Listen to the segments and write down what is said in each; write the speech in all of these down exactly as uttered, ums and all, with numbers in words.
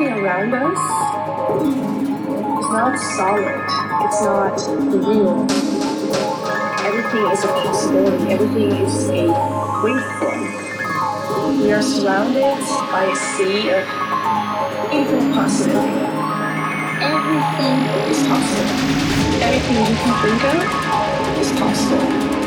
everything around us is not solid. It's not real. Everything is a possibility. Everything is a waveform. We are surrounded by a sea of infinite possibility. Everything is possible. Everything you can think of is possible.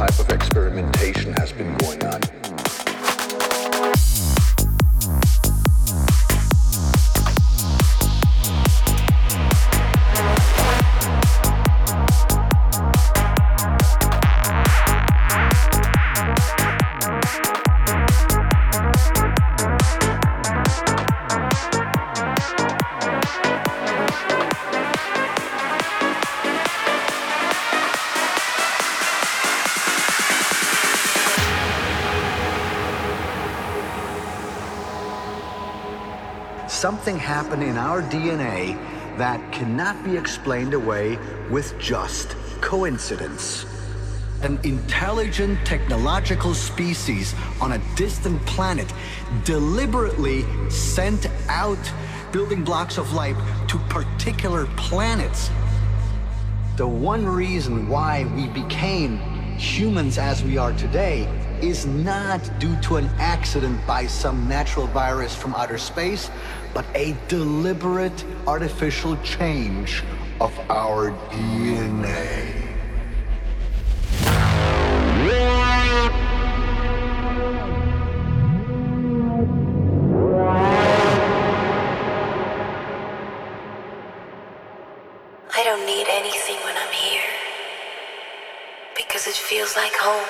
type of experimentation has been going on. Something happened in our D N A that cannot be explained away with just coincidence. An intelligent technological species on a distant planet deliberately sent out building blocks of life to particular planets. The one reason why we became humans as we are today is not due to an accident by some natural virus from outer space, but a deliberate artificial change of our D N A. I don't need anything when I'm here, because it feels like home.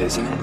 isn't it?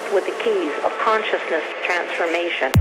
equipped with the keys of consciousness transformation.